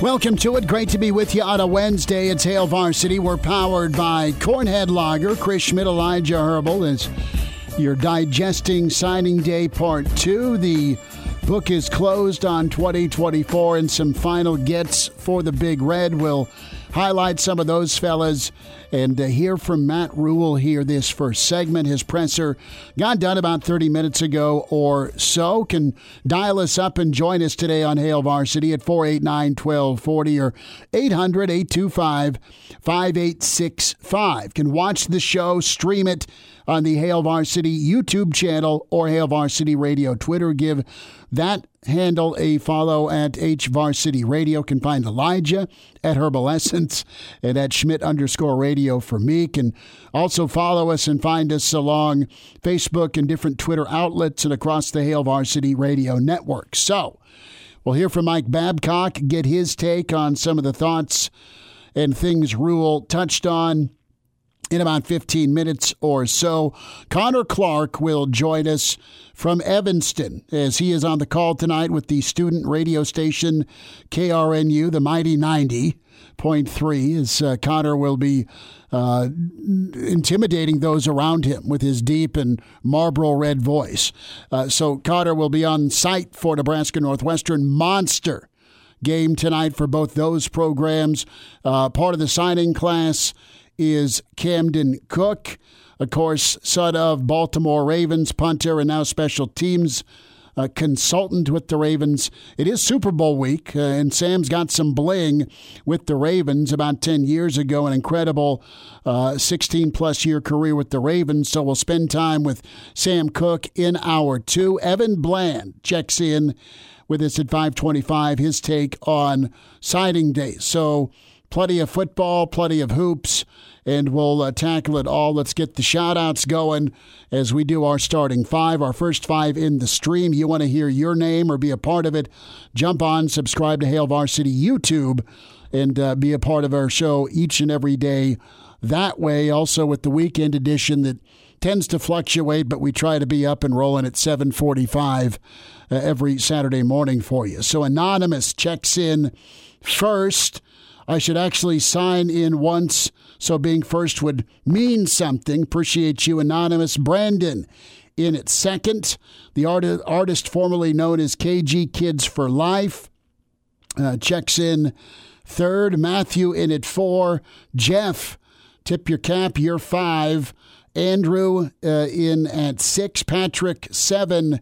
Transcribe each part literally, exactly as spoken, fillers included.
Welcome to it. Great to be with you on a Wednesday. It's Hail Varsity. We're powered by Cornhead Lager. Chris Schmidt, Elijah Herbel is your digesting signing day part two. The book is closed on twenty twenty-four and some final gets for the Big Red. We'll highlight some of those fellas and uh, hear from Matt Rhule here this first segment. His presser got done about thirty minutes ago or so. Can dial us up and join us today on Hail Varsity at four eight nine, one two four oh or eight hundred, eight two five, five eight six five. Can watch the show, stream it on the Hail Varsity YouTube channel or Hail Varsity Radio Twitter. Give that handle a follow at HVarsity Radio. Can find Elijah at Herbal Essence and at Schmidt underscore radio for me. Can also follow us and find us along Facebook and different Twitter outlets and across the Hail Varsity Radio network. So we'll hear from Mike Babcock, get his take on some of the thoughts and things Rhule touched on in about fifteen minutes or so. Connor Clark will join us from Evanston as he is on the call tonight with the student radio station K R N U, the Mighty ninety point three, as uh, Connor will be uh, intimidating those around him with his deep and Marlboro Red voice. Uh, so Connor will be on site for Nebraska Northwestern. Monster game tonight for both those programs. Uh, part of the signing class is Camden Cook, of course, son of Baltimore Ravens punter and now special teams uh, consultant with the Ravens. It is Super Bowl week, uh, and Sam's got some bling with the Ravens about ten years ago, an incredible uh, sixteen-plus year career with the Ravens. So we'll spend time with Sam Cook in hour two. Evan Bland checks in with us at five twenty-five, his take on signing day. So plenty of football, plenty of hoops, and we'll uh, tackle it all. Let's get the shout-outs going as we do our starting five, our first five in the stream. You want to hear your name or be a part of it, jump on, subscribe to Hail Varsity YouTube, and uh, be a part of our show each and every day that way. Also with the weekend edition that tends to fluctuate, but we try to be up and rolling at seven forty-five uh, every Saturday morning for you. So Anonymous checks in first. I should actually sign in once, so being first would mean something. Appreciate you, Anonymous. Brandon in at second. The art- artist formerly known as K G Kids for Life uh, checks in third. Matthew in at four. Jeff, tip your cap, you're five. Andrew uh, in at six. Patrick, seven.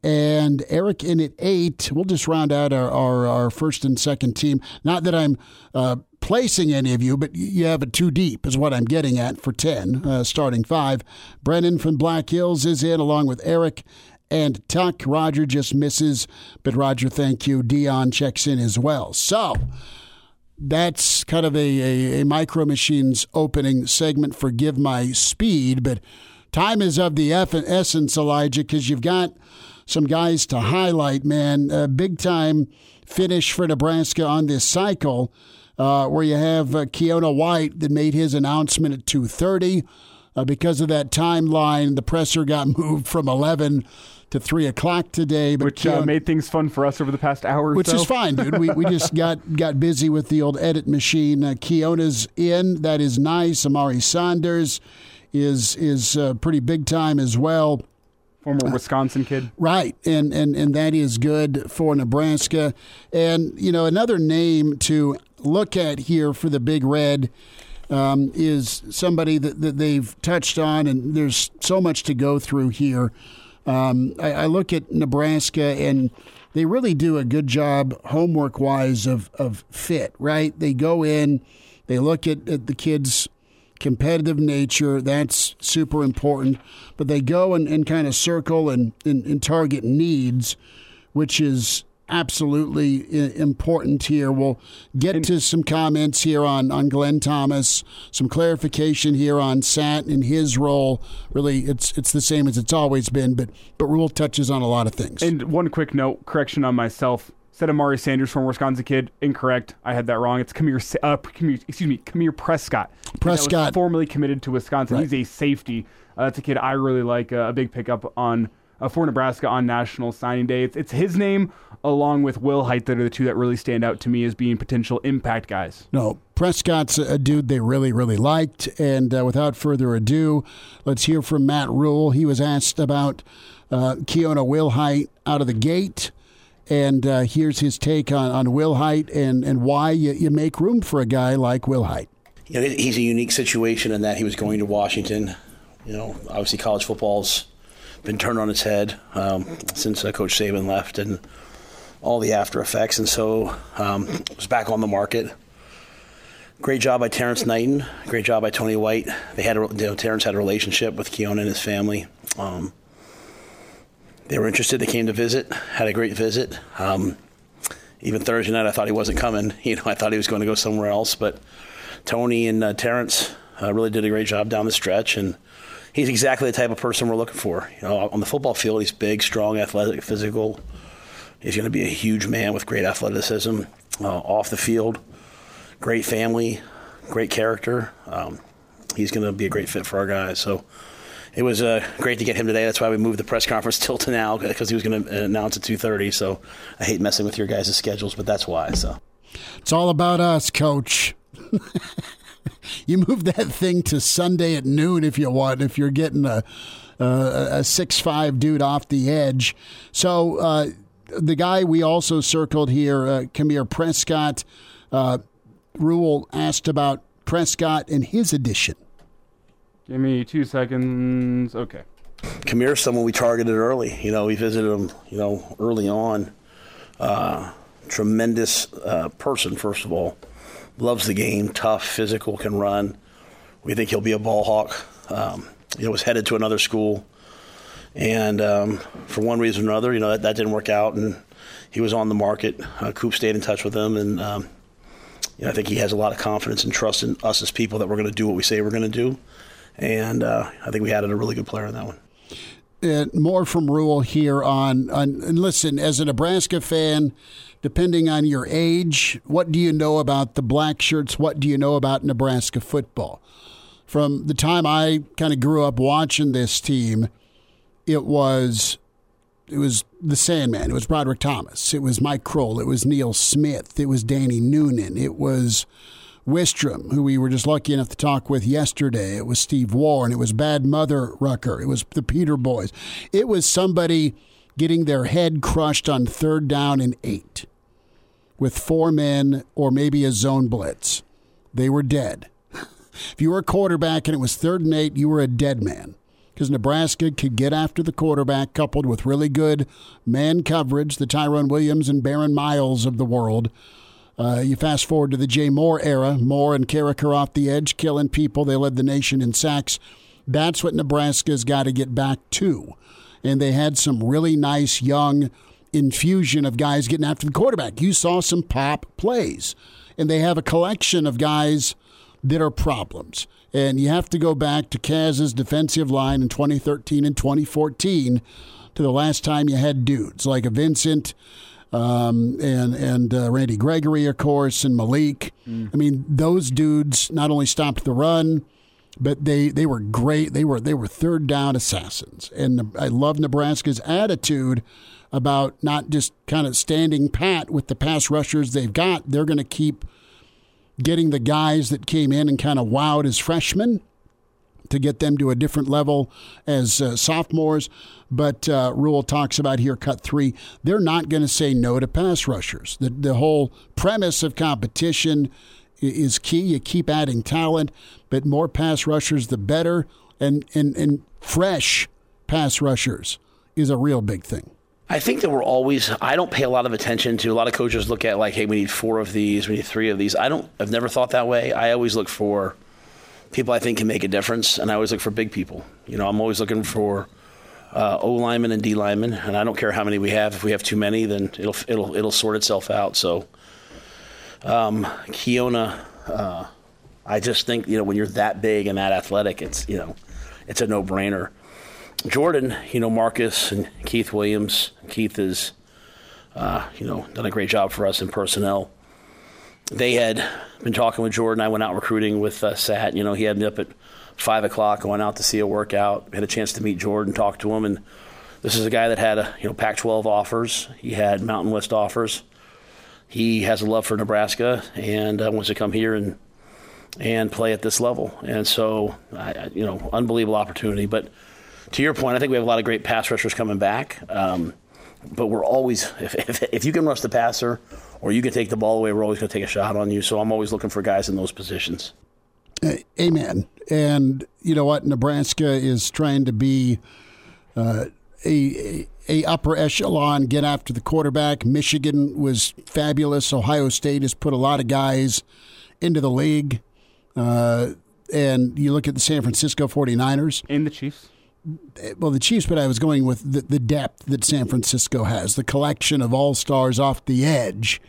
And Eric in at eight. We'll just round out our, our, our first and second team. Not that I'm uh, placing any of you, but you have it too deep is what I'm getting at for ten, uh, starting five. Brennan from Black Hills is in along with Eric and Tuck. Roger just misses, but Roger, thank you. Dion checks in as well. So that's kind of a, a, a Micro Machines opening segment. Forgive my speed, but time is of the essence, Elijah, because you've got some guys to highlight, man. A big-time finish for Nebraska on this cycle uh, where you have uh, Keona Wilhite that made his announcement at two thirty. Uh, because of that timeline, the presser got moved from eleven to three o'clock today. But which Keona, uh, made things fun for us over the past hour or which so. Which is fine, dude. We we just got, got busy with the old edit machine. Uh, Keona's in. That is nice. Amari Saunders is is uh, pretty big time as well. Former Wisconsin kid. Right, and, and and that is good for Nebraska. And, you know, another name to look at here for the Big Red um, is somebody that, that they've touched on, and there's so much to go through here. Um, I, I look at Nebraska, and they really do a good job homework-wise of, of fit, right? They go in, they look at, at the kids' competitive nature. That's super important. But they go and, and kind of circle and, and, and target needs, which is absolutely important here. We'll get and, to some comments here on, on Glenn Thomas, some clarification here on Sat and his role. Really, it's it's the same as it's always been, but, but Rule touches on a lot of things. And one quick note, correction on myself. Said Amari Sanders, former Wisconsin kid. Incorrect. I had that wrong. It's Kamir, uh, Kamir excuse me, Kamir Prescott. Prescott. Formerly committed to Wisconsin. Right. He's a safety. Uh, that's a kid I really like. Uh, a big pickup on uh, for Nebraska on National Signing Day. It's, it's his name along with Wilhite that are the two that really stand out to me as being potential impact guys. No, Prescott's a dude they really, really liked. And uh, without further ado, let's hear from Matt Rhule. He was asked about uh, Keona Wilhite out of the gate. And uh, here's his take on, on Wilhite and, and why you, you make room for a guy like Wilhite. You know, he's a unique situation in that he was going to Washington. You know, obviously college football's been turned on its head um, since uh, Coach Saban left and all the after effects. And so um, it was back on the market. Great job by Terrence Knighton. Great job by Tony White. They had a, you know, Terrence had a relationship with Keona and his family. Um They were interested. They came to visit, had a great visit. Um, even Thursday night, I thought he wasn't coming. You know, I thought he was going to go somewhere else. But Tony and uh, Terrence uh, really did a great job down the stretch. And he's exactly the type of person we're looking for. You know, on the football field, he's big, strong, athletic, physical. He's going to be a huge man with great athleticism. Uh, off the field, great family, great character. Um, he's going to be a great fit for our guys. So it was uh, great to get him today. That's why we moved the press conference till to now, because he was going to announce at two thirty. So I hate messing with your guys' schedules, but that's why. So it's all about us, Coach. You move that thing to Sunday at noon if you want, if you're getting a a six five dude off the edge. So uh, the guy we also circled here, uh, Kamir Prescott, uh, Rhule asked about Prescott and his addition. Give me two seconds. Okay. Kamir's someone we targeted early. You know, we visited him, you know, early on. Uh, tremendous uh, person, first of all. Loves the game, tough, physical, can run. We think he'll be a ball hawk. Um, you know, was headed to another school. And um, for one reason or another, you know, that, that didn't work out. And he was on the market. Uh, Coop stayed in touch with him. And, um, you know, I think he has a lot of confidence and trust in us as people that we're going to do what we say we're going to do. And uh, I think we added a really good player in that one. And more from Rhule here on, on, and listen, as a Nebraska fan, depending on your age, what do you know about the black shirts? What do you know about Nebraska football? From the time I kind of grew up watching this team, it was it was the Sandman. It was Broderick Thomas. It was Mike Kroll. It was Neil Smith. It was Danny Noonan. It was Wistrom, who we were just lucky enough to talk with yesterday. It was Steve Warren. It was Bad Mother Rucker. It was the Peter Boys. It was somebody getting their head crushed on third down and eight with four men or maybe a zone blitz. They were dead. If you were a quarterback and it was third and eight, you were a dead man, because Nebraska could get after the quarterback coupled with really good man coverage, the Tyrone Williams and Baron Miles of the world. Uh, you fast forward to the Jay Moore era. Moore and Carricker off the edge, killing people. They led the nation in sacks. That's what Nebraska's got to get back to. And they had some really nice young infusion of guys getting after the quarterback. You saw some pop plays. And they have a collection of guys that are problems. And you have to go back to Kaz's defensive line in twenty thirteen and twenty fourteen to the last time you had dudes like a Vincent, Um, and and uh, Randy Gregory, of course, and Malik. Mm. I mean, those dudes not only stopped the run, but they, they were great. They were they were third down assassins. And I love Nebraska's attitude about not just kind of standing pat with the pass rushers they've got. They're going to keep getting the guys that came in and kind of wowed as freshmen to get them to a different level as uh, sophomores. But uh, Rhule talks about here, cut three, they're not going to say no to pass rushers. The, the whole premise of competition is key. You keep adding talent, but more pass rushers, the better. And, and, and fresh pass rushers is a real big thing. I think that we're always, I don't pay a lot of attention to, a lot of coaches look at like, hey, we need four of these, we need three of these. I don't, I've never thought that way. I always look for people I think can make a difference, and I always look for big people. You know, I'm always looking for uh, O linemen and D linemen, and I don't care how many we have. If we have too many, then it'll it'll it'll sort itself out. So, um, Keona, uh, I just think you know when you're that big and that athletic, it's you know, it's a no-brainer. Jordan, you know, Marcus and Keith Williams. Keith has, uh, you know, done a great job for us in personnel. They had been talking with Jordan. I went out recruiting with uh, Sat. You know, he had me up at five o'clock going out to see a workout. Had a chance to meet Jordan, talk to him. And this is a guy that had, a, you know, Pac twelve offers. He had Mountain West offers. He has a love for Nebraska and uh, wants to come here and and play at this level. And so, I, you know, unbelievable opportunity. But to your point, I think we have a lot of great pass rushers coming back. Um, but we're always, if, if, if you can rush the passer or you can take the ball away, we're always going to take a shot on you. So I'm always looking for guys in those positions. Amen. And you know what? Nebraska is trying to be uh, a, a upper echelon, get after the quarterback. Michigan was fabulous. Ohio State has put a lot of guys into the league. Uh, and you look at the San Francisco 49ers. And the Chiefs. Well, the Chiefs, but I was going with the, the depth that San Francisco has, the collection of all-stars off the edge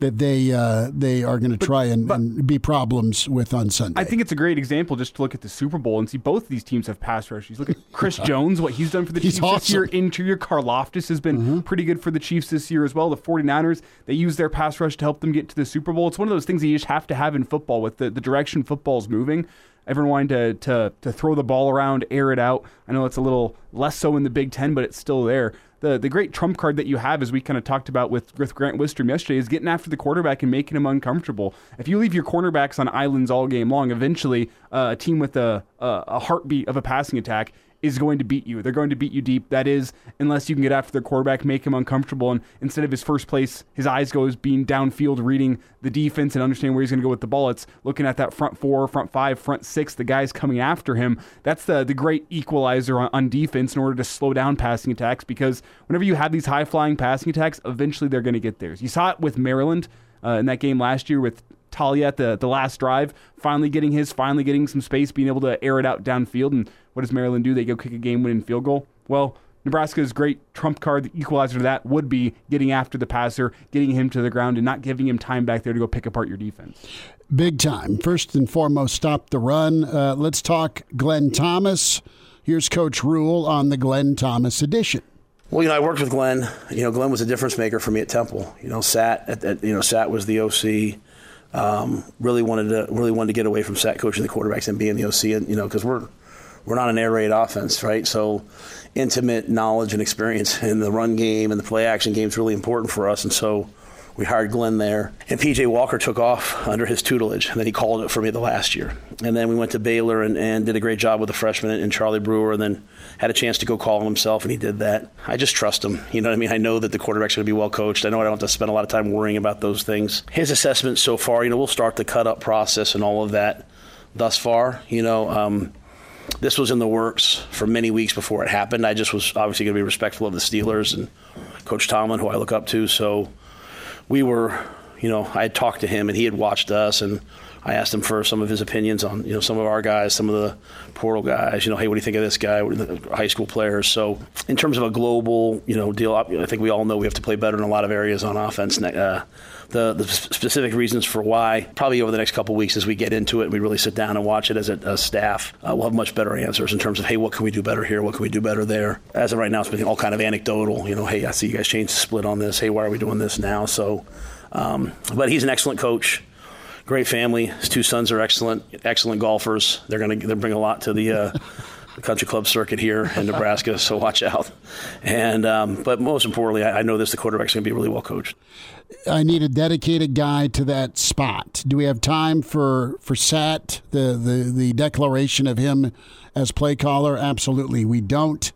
that they uh, they are going to try and, but, and be problems with on Sunday. I think it's a great example just to look at the Super Bowl and see both of these teams have pass rushers. Look at Chris Jones, what he's done for the he's Chiefs awesome. This year. Interior Karlaftis has been mm-hmm. pretty good for the Chiefs this year as well. The 49ers, they use their pass rush to help them get to the Super Bowl. It's one of those things that you just have to have in football with the, the direction football's moving. Everyone wanting to, to to throw the ball around, air it out. I know it's a little less so in the Big Ten, but it's still there. The the great trump card that you have, as we kind of talked about with, with Grant Wistrom yesterday, is getting after the quarterback and making him uncomfortable. If you leave your cornerbacks on islands all game long, eventually uh, a team with a, a a heartbeat of a passing attack is going to beat you. They're going to beat you deep. That is, unless you can get after their quarterback, make him uncomfortable, and instead of his first place, his eyes goes being downfield, reading the defense and understanding where he's going to go with the ball. It's looking at that front four, front five, front six, the guys coming after him. That's the the great equalizer on, on defense in order to slow down passing attacks, because whenever you have these high-flying passing attacks, eventually they're going to get theirs. You saw it with Maryland uh, in that game last year with Talia at the, the last drive, finally getting his, finally getting some space, being able to air it out downfield. And what does Maryland do? They go kick a game-winning field goal. Well, Nebraska's great trump card, the equalizer to that, would be getting after the passer, getting him to the ground, and not giving him time back there to go pick apart your defense. Big time. First and foremost, stop the run. Uh, let's talk Glenn Thomas. Here's Coach Rhule on the Glenn Thomas edition. Well, you know, I worked with Glenn. You know, Glenn was a difference maker for me at Temple. You know, Sat, at, at, you know, Sat was the O C. Um, really wanted to really wanted to get away from Sat coaching the quarterbacks and being the O C, and you know, because we're we're not an air raid offense, right? So intimate knowledge and experience in the run game and the play action game is really important for us. And so we hired Glenn there, and P J. Walker took off under his tutelage, and then he called it for me the last year. And then we went to Baylor and, and did a great job with the freshman and Charlie Brewer, and then had a chance to go call himself, and he did that. I just trust him. You know what I mean? I know that the quarterback's going to be well coached. I know I don't have to spend a lot of time worrying about those things. His assessment so far, you know, we'll start the cut-up process and all of that thus far. You know, um, this was in the works for many weeks before it happened. I just was obviously going to be respectful of the Steelers and Coach Tomlin, who I look up to. So we were, you know, I had talked to him, and he had watched us, and I asked him for some of his opinions on, you know, some of our guys, some of the portal guys. You know, hey, what do you think of this guy? What are the high school players? So in terms of a global, you know, deal, I think we all know we have to play better in a lot of areas on offense. Uh, the, the specific reasons for why, probably over the next couple of weeks as we get into it and we really sit down and watch it as a, a staff, uh, we'll have much better answers in terms of, hey, what can we do better here? What can we do better there? As of right now, it's been all kind of anecdotal. You know, hey, I see you guys changed the split on this. Hey, why are we doing this now? So, um, but he's an excellent coach. Great family. His two sons are excellent, excellent golfers. They're going to they bring a lot to the, uh, the country club circuit here in Nebraska, so watch out. And um, but most importantly, I, I know this, the quarterback's going to be really well coached. I need a dedicated guy to that spot. Do we have time for, for Sat, the, the, the declaration of him as play caller? Absolutely, we don't.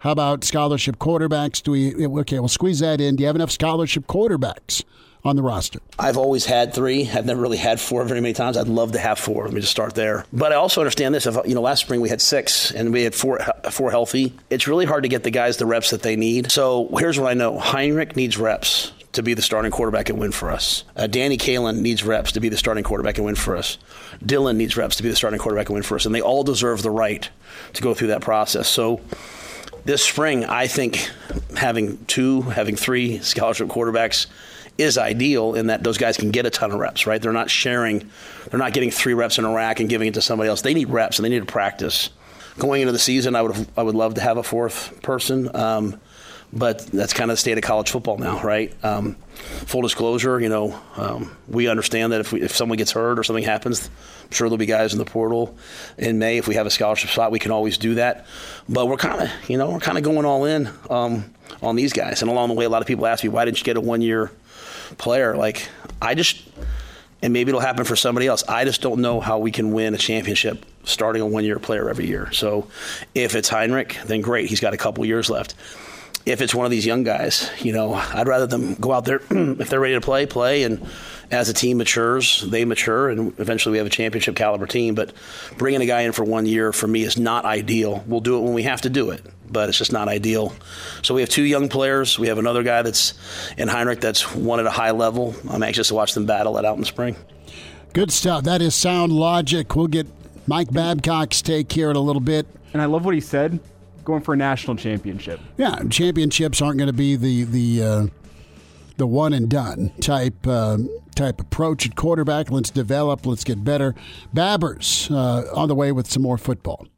How about scholarship quarterbacks? Do we? Okay, we'll squeeze that in. Do you have enough scholarship quarterbacks on the roster? I've always had three. I've never really had four very many times. I'd love to have four. Let me just start there. But I also understand this. If, you know, last spring we had six, and we had four four healthy. It's really hard to get the guys the reps that they need. So here's what I know. Heinrich needs reps to be the starting quarterback and win for us. Uh, Danny Kalin needs reps to be the starting quarterback and win for us. Dylan needs reps to be the starting quarterback and win for us. And they all deserve the right to go through that process. So this spring, I think having two, having three scholarship quarterbacks is ideal in that those guys can get a ton of reps, right? They're not sharing. They're not getting three reps in a rack and giving it to somebody else. They need reps and they need to practice. Going into the season, I would have, I would love to have a fourth person, um, but that's kind of the state of college football now, right? Um, full disclosure, you know, um, we understand that if we, if someone gets hurt or something happens, I'm sure there'll be guys in the portal in May. If we have a scholarship slot, we can always do that. But we're kind of, you know, we're kind of going all in um, on these guys. And along the way, a lot of people ask me, why didn't you get a one-year player? Like, I just, and maybe it'll happen for somebody else, I just don't know how we can win a championship starting a one-year player every year. So if it's Heinrich, then great. He's got a couple years left. If it's one of these young guys, you know, I'd rather them go out there, if they're ready to play, play. And as a team matures, they mature, and eventually we have a championship caliber team. But bringing a guy in for one year for me is not ideal. We'll do it when we have to do it, but it's just not ideal. So we have two young players. We have another guy that's in Heinrich that's won at a high level. I'm anxious to watch them battle it out in the spring. Good stuff. That is sound logic. We'll get Mike Babcock's take here in a little bit. And I love what he said. Going for a national championship. Yeah, championships aren't going to be the the uh, the one and done type uh, type approach at quarterback. Let's develop. Let's get better. Babbers uh, on the way with some more football.